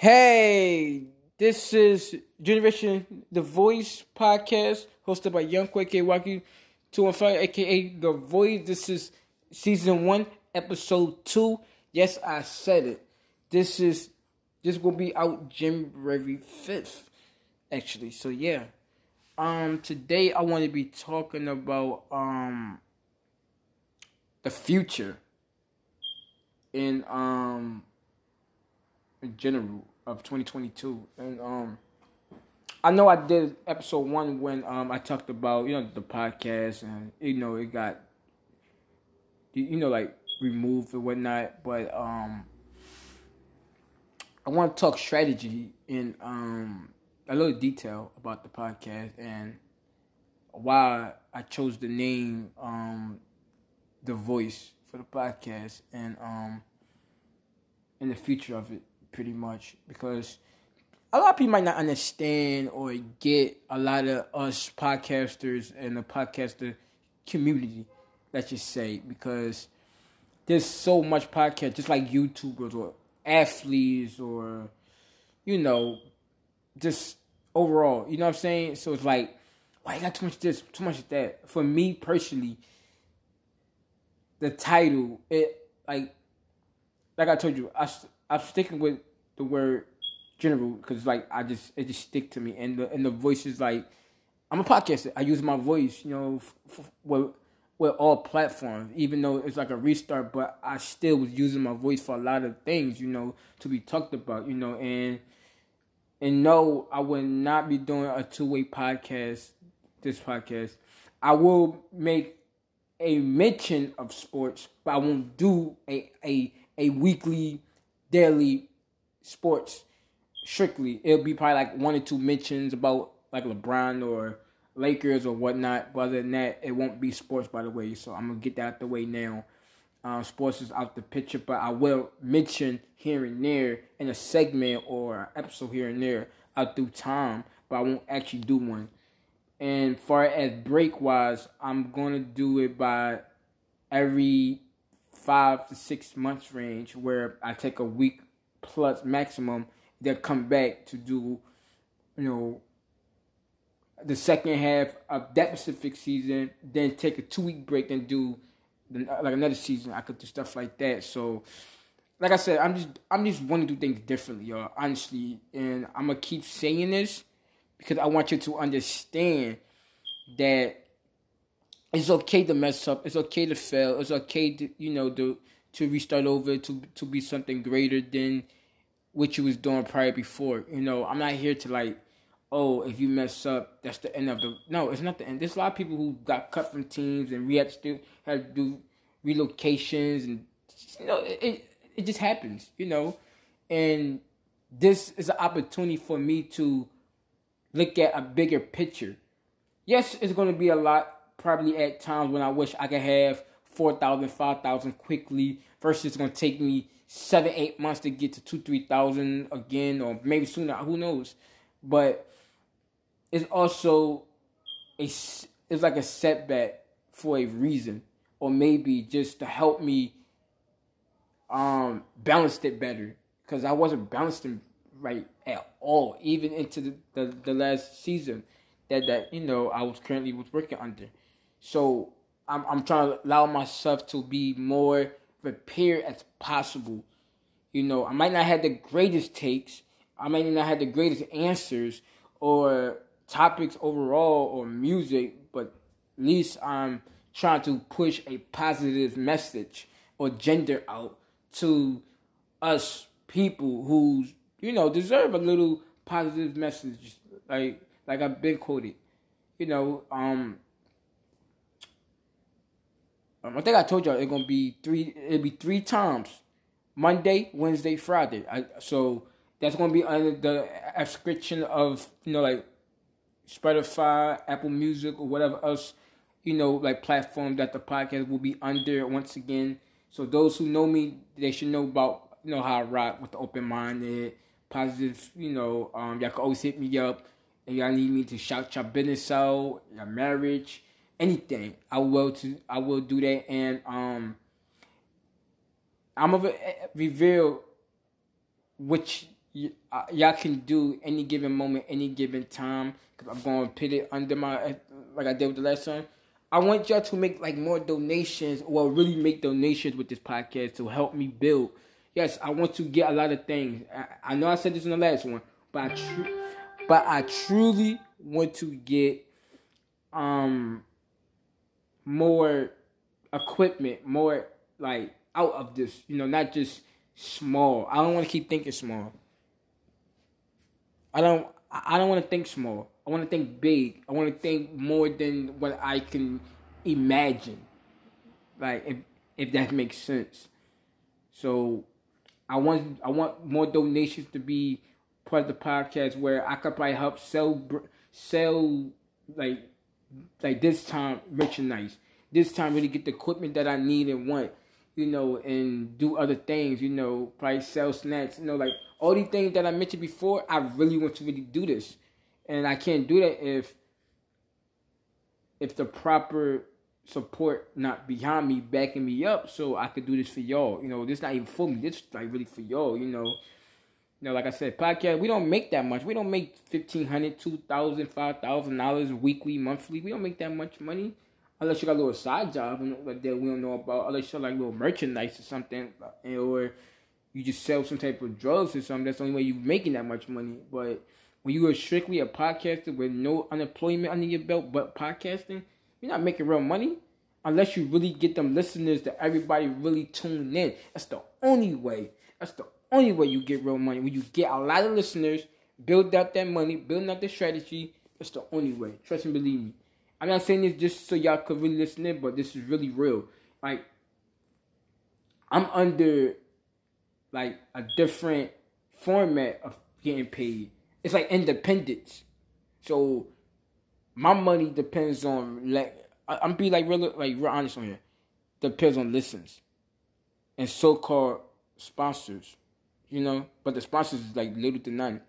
Hey, this is Generation The Voice Podcast, hosted by Yunko, aka YV215, aka The Voice. This is season 1, episode 2. Yes, I said it. This will be out January 5th, actually. So yeah, today I want to be talking about the future in general of 2022, and I know I did episode 1 when I talked about the podcast and it got removed and whatnot, but I want to talk strategy in a little detail about the podcast and why I chose the name The Voice for the podcast and the future of it. Pretty much, because a lot of people might not understand or get a lot of us podcasters and the podcaster community, let's just say, because there's so much podcast, just like YouTubers or athletes or, just overall, you know what I'm saying? So it's like, why you got too much of this, too much of that? For me personally, the title, like I told you, I'm sticking with the word general because, it just stick to me. And the voice is like, I'm a podcaster. I use my voice, with all platforms, even though it's like a restart. But I still was using my voice for a lot of things, to be talked about, And no, I will not be doing a two-way podcast, this podcast. I will make a mention of sports, but I won't do a weekly daily sports strictly. It'll be probably like 1 or 2 mentions about like LeBron or Lakers or whatnot. But other than that, it won't be sports, by the way. So I'm gonna get that out the way now. Sports is out the picture, but I will mention here and there in a segment or an episode here and there out through time, but I won't actually do one. And far as break wise, I'm gonna do it by every 5 to 6 months range, where I take a week plus maximum, then come back to do, the second half of that specific season, then take a 2-week break and do another season. I could do stuff like that. So, like I said, I'm just wanting to do things differently, y'all. Honestly, and I'm gonna keep saying this because I want you to understand that it's okay to mess up. It's okay to fail. It's okay to, to restart over, to be something greater than what you was doing prior before. I'm not here to if you mess up, that's the end of the... No, it's not the end. There's a lot of people who got cut from teams and had to do relocations. And, it just happens, And this is an opportunity for me to look at a bigger picture. Yes, it's going to be a lot... Probably at times when I wish I could have 4,000, 5,000 quickly versus it's going to take me 7-8 months to get to 2,000-3,000 again, or maybe sooner. Who knows? But it's also it's like a setback for a reason, or maybe just to help me balance it better, because I wasn't balancing right at all, even into the last season that I was currently working under. So I'm trying to allow myself to be more prepared as possible. I might not have the greatest takes. I might not have the greatest answers or topics overall or music, but at least I'm trying to push a positive message or gender out to us people who, deserve a little positive message. Like I've been quoted, I think I told y'all it'll be 3 times, Monday, Wednesday, Friday. So that's going to be under the subscription of, Spotify, Apple Music, or whatever else, platform that the podcast will be under once again. So those who know me, they should know about, how I rock with the open-minded, positive, y'all can always hit me up. If y'all need me to shout your business out, your marriage, anything, I will do that. And I'm gonna reveal which y'all can do any given moment, any given time, because I'm going to put it under my, like I did with the last one. I want y'all to make like more donations, or really make donations with this podcast to help me build. Yes, I want to get a lot of things. I know I said this in the last one, but I truly want to get more equipment, more like out of this, you know, not just small. I don't want to keep thinking small. I don't want to think small. I want to think big. I want to think more than what I can imagine. Like, if that makes sense. So, I want more donations to be part of the podcast, where I could probably help sell like this time merchandise. This time really get the equipment that I need and want, you know, and do other things, you know, probably sell snacks, you know, like all these things that I mentioned before. I really want to really do this. And I can't do that if the proper support not behind me, backing me up, so I could do this for y'all. You know, this not even for me. This is like really for y'all, you know. You know, like I said, podcast, we don't make that much. We don't make $1,500, $2,000, $5,000 weekly, monthly. We don't make that much money unless you got a little side job like that we don't know about, unless you got like little merchandise or something, or you just sell some type of drugs or something. That's the only way you're making that much money. But when you are strictly a podcaster with no unemployment under your belt but podcasting, you're not making real money unless you really get them listeners that everybody really tuned in. That's the only way. That's the only way you get real money. When you get a lot of listeners, build up that money, building up the strategy, that's the only way. Trust and believe me. I'm not saying this just so y'all could really listen in, but this is really real. Like, I'm under, like, a different format of getting paid. It's like independence. So my money depends on, like, I'm be like real honest on here. Depends on listens and so-called sponsors, you know. But the sponsors is like little to none.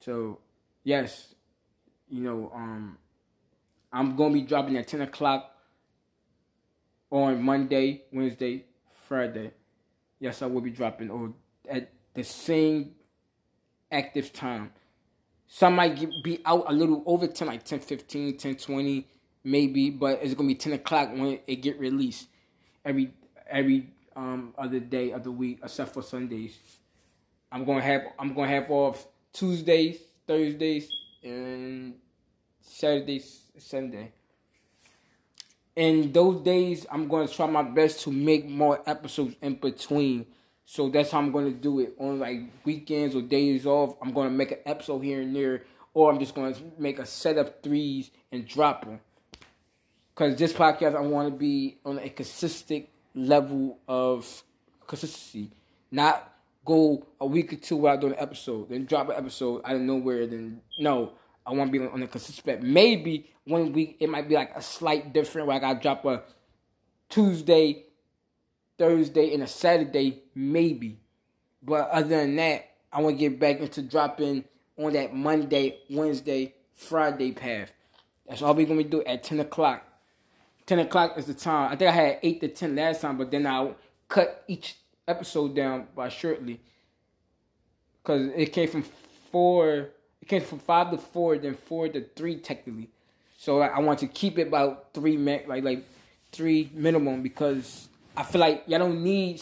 So yes, you know, I'm gonna be dropping at 10:00 on Monday, Wednesday, Friday. Yes, I will be dropping at the same active time. Some might be out a little over 10, like 10:15, 10:20, maybe, but it's gonna be 10:00 when it get released every other day of the week, except for Sundays. I'm gonna have off Tuesdays, Thursdays, and Saturdays, Sunday. And those days, I'm gonna try my best to make more episodes in between. So that's how I'm going to do it. On like weekends or days off, I'm going to make an episode here and there. Or I'm just going to make a set of threes and drop them. Because this podcast, I want to be on a consistent level of consistency. Not go a week or two without doing an episode. Then drop an episode out of nowhere. Then no, I want to be on a consistent. Maybe one week it might be like a slight different. Like I drop a Tuesday, Thursday, and a Saturday, maybe. But other than that, I want to get back into dropping on that Monday, Wednesday, Friday path. That's all we're going to do at 10:00. 10:00 is the time. I think I had 8 to 10 last time, but then I cut each episode down by shortly. Because it came from 5 to 4, then 4 to 3 technically. So I want to keep it about 3, like 3 minimum, because I feel like y'all don't need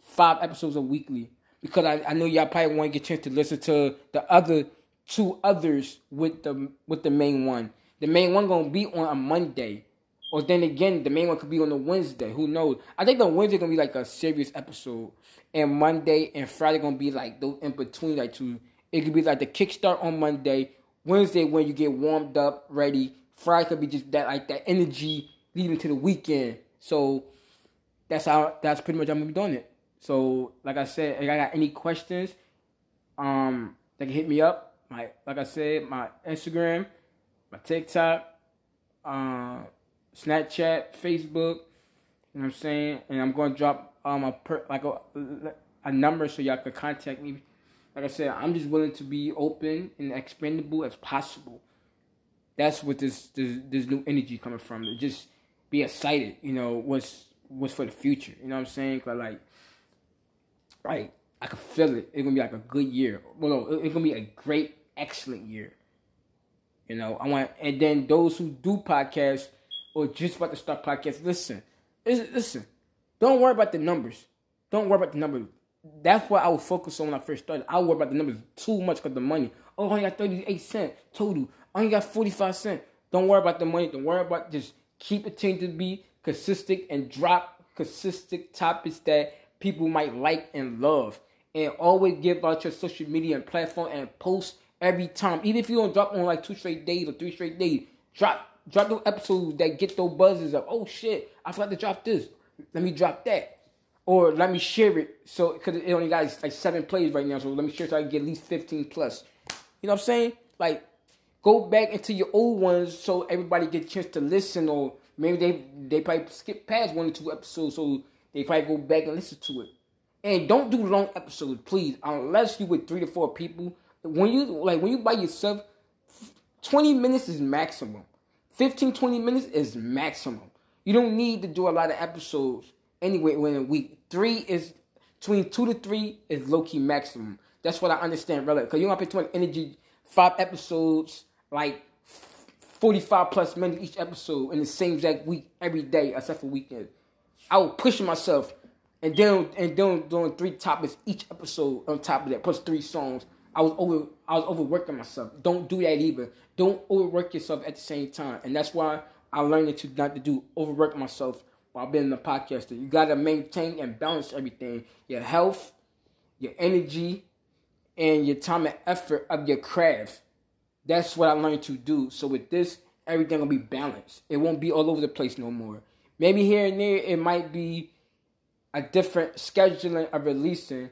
5 episodes a weekly, because I know y'all probably want to get a chance to listen to the other 2 others with the main one. The main one gonna be on a Monday, or then again the main one could be on a Wednesday. Who knows? I think the Wednesday gonna be like a serious episode, and Monday and Friday gonna be like those in between, like two. It could be like the kickstart on Monday, Wednesday when you get warmed up, ready. Friday could be just that, like that energy leading to the weekend. So that's pretty much how I'm gonna be doing it. So like I said, if I got any questions, they can hit me up. Like I said, my Instagram, my TikTok, Snapchat, Facebook. You know what I'm saying? And I'm gonna drop a number so y'all can contact me. Like I said, I'm just willing to be open and expendable as possible. That's what this new energy coming from. Just be excited. You know what's for the future, you know what I'm saying? Like I can feel it. It's going to be like a good year. Well, no, it's going to be a great, excellent year. You know, I want, and then those who do podcasts or just about to start podcasts, listen, don't worry about the numbers. Don't worry about the numbers. That's what I would focus on when I first started. I worry about the numbers too much because the money. Oh, I only got 38 cents total. I only got 45 cents. Don't worry about the money. Don't worry about, just keep attending to be consistent and drop consistent topics that people might like and love. And always give out your social media and platform and post every time. Even if you don't drop on like 2 straight days or 3 straight days, drop those episodes that get those buzzes up. Oh shit, I forgot to drop this. Let me drop that. Or let me share it, so because it only got like 7 plays right now, so let me share so I can get at least 15 plus. You know what I'm saying? Like, go back into your old ones so everybody get a chance to listen, or maybe they probably skip past 1 or 2 episodes, so they probably go back and listen to it. And don't do long episodes, please, unless you with 3 to 4 people. When you by yourself, 20 minutes is maximum. 15, 20 minutes is maximum. You don't need to do a lot of episodes. Anyway, when in week 3 is between 2 to 3 is low key maximum. That's what I understand, relative. Cause you don't have to put energy 5 episodes, like 45 plus minutes each episode in the same exact week every day except for weekends. I will push myself and then doing 3 topics each episode on top of that plus 3 songs. I was overworking myself. Don't do that either. Don't overwork yourself at the same time. And that's why I learned to not to do overwork myself. I've been a podcaster. You gotta maintain and balance everything: your health, your energy, and your time and effort of your craft. That's what I learned to do. So with this, everything will be balanced. It won't be all over the place no more. Maybe here and there, it might be a different scheduling of releasing,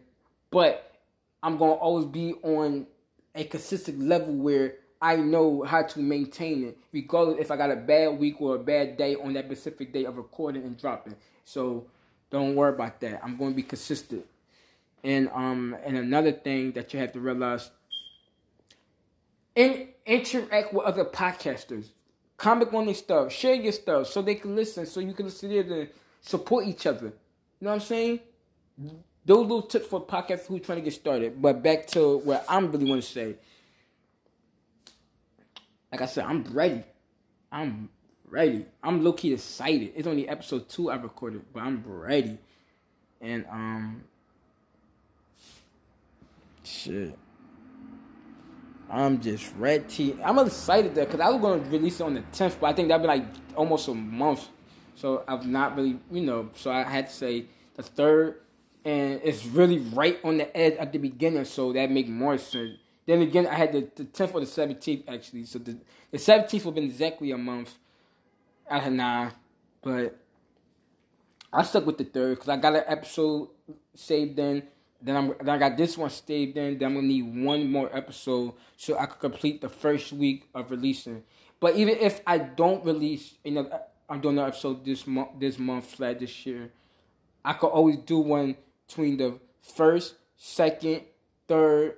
but I'm gonna always be on a consistent level where I know how to maintain it, regardless if I got a bad week or a bad day on that specific day of recording and dropping. So don't worry about that. I'm going to be consistent. And another thing that you have to realize, interact with other podcasters. Comment on their stuff. Share your stuff so they can listen, so you can listen to them and support each other. You know what I'm saying? Those little tips for podcasters who are trying to get started. But back to what I really want to say. Like I said, I'm ready. I'm low-key excited. It's only episode 2 I recorded, but I'm ready. And, shit. I'm just ready. I'm excited there, because I was going to release it on the 10th, but I think that'd be like almost a month. So I've not really, so I had to say the 3rd. And it's really right on the edge at the beginning, so that make more sense. Then again, I had the 10th or the 17th, actually. So the 17th would have been exactly a month. I had 9. But I stuck with the 3rd because I got an episode saved in. Then I got this one saved in. Then I'm going to need 1 more episode so I could complete the first week of releasing. But even if I don't release, I'm doing an episode this year, I could always do one between the 1st, 2nd, 3rd,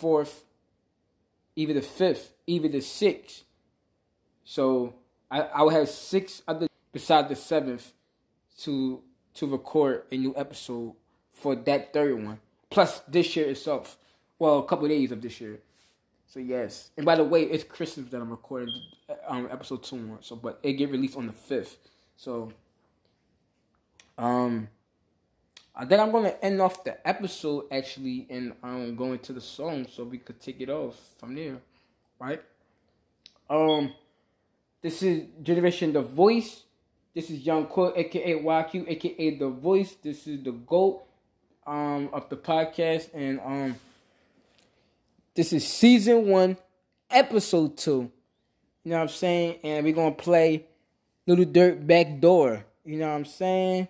4th, even the 5th, even the 6th. So I will have 6 other besides the 7th to record a new episode for that 3rd one. Plus this year itself. Well, a couple of days of this year. So yes. And by the way, it's Christmas that I'm recording episode 2 one. So but it get released on the 5th. So I think I'm going to end off the episode, actually, and I'm going to the song so we could take it off from there, right? This is Generation The Voice. This is Yunko, a.k.a. YQ, a.k.a. The Voice. This is the GOAT of the podcast, and this is Season 1, Episode 2. You know what I'm saying? And we're going to play Little Dirt Back Door. You know what I'm saying?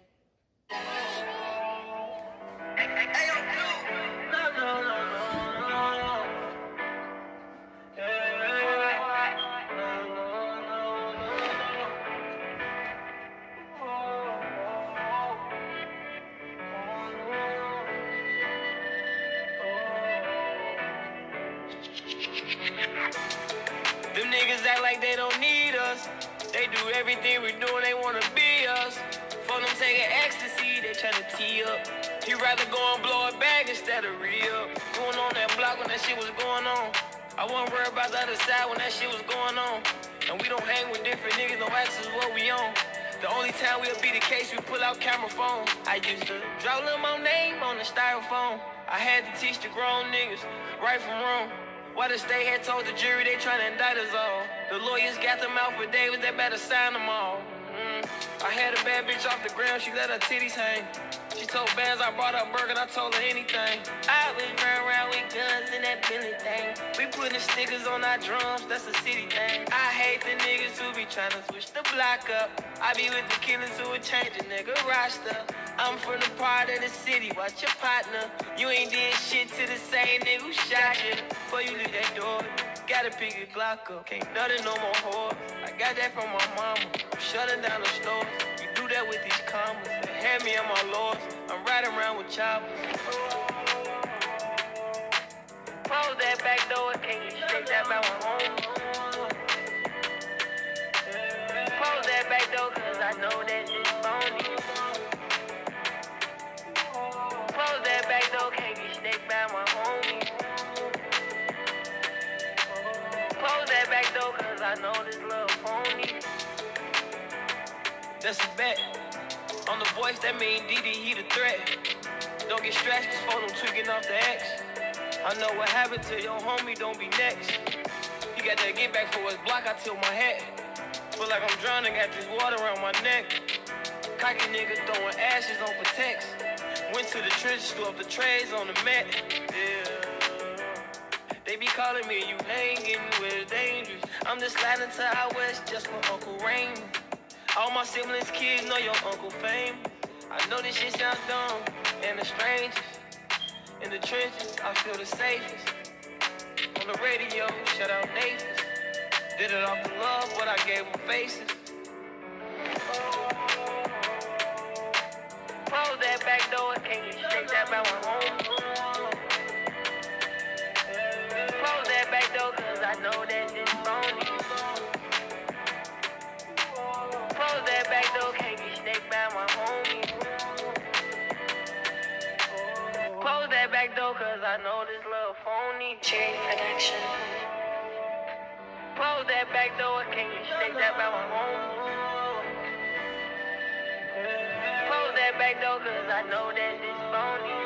Them niggas act like they don't need us. They do everything we do and they wanna be us. For them taking ecstasy, they tryna tee up. He rather go and blow it back instead of re-up. Going on that block when that shit was going on. I wasn't worried about the other side when that shit was going on. And we don't hang with different niggas, no access is what we on. The only time we'll be the case, we pull out camera phone. I used to draw them my name on the styrofoam. I had to teach the grown niggas right from wrong. Why the state had told the jury they trying to indict us all. The lawyers got them out for Davis, they better sign them all. I had a bad bitch off the ground, she let her titties hang. She told Vans I brought her a burger, I told her anything. I was running around with guns and that Billy thing. We putting stickers on our drums, that's a city thing. I hate the niggas who be trying to switch the block up. I be with the killers who would change a nigga roster. I'm from the part of the city, watch your partner. You ain't did shit to the same nigga who shot you. Before you leave that door, gotta pick your Glock up. Can't nothing no more whore. I got that from my mama. I'm shutting down the store. You do that with these commas. They had me on my lords. I'm riding around with choppers. Close that back door. Can't you shake that my home? Close that back door, cause I know that this phony. Close that back door. Can't you shake by my homie? Close that back door, cause I know this little phony. That's a bet. On the voice, that mean DD, he the threat. Don't get stressed, cause for them tweaking off the X. I know what happened to your homie, don't be next. He got that get back for his block, I tilt my head. Feel like I'm drowning, got this water around my neck. Cocky niggas throwing ashes on Patex. Went to the trenches, threw up the trays on the mat. Yeah. They be calling me, you hanging with dangerous. I'm just sliding to out west just for Uncle Rain. All my siblings' kids know your Uncle Fame. I know this shit sounds dumb, and the strangers. In the trenches, I feel the safest. On the radio, shout out neighbors. Did it off the love, but I gave them faces. Close that back door, can't you shake that by my home? Close that back door, cause I know that this phony. Close that back door, can't be snaked by my homie. Close that back door, cause I know this little phony. Cherry production. Close that back door, can't be snaked by my homie. Close that back door, cause I know that this phony.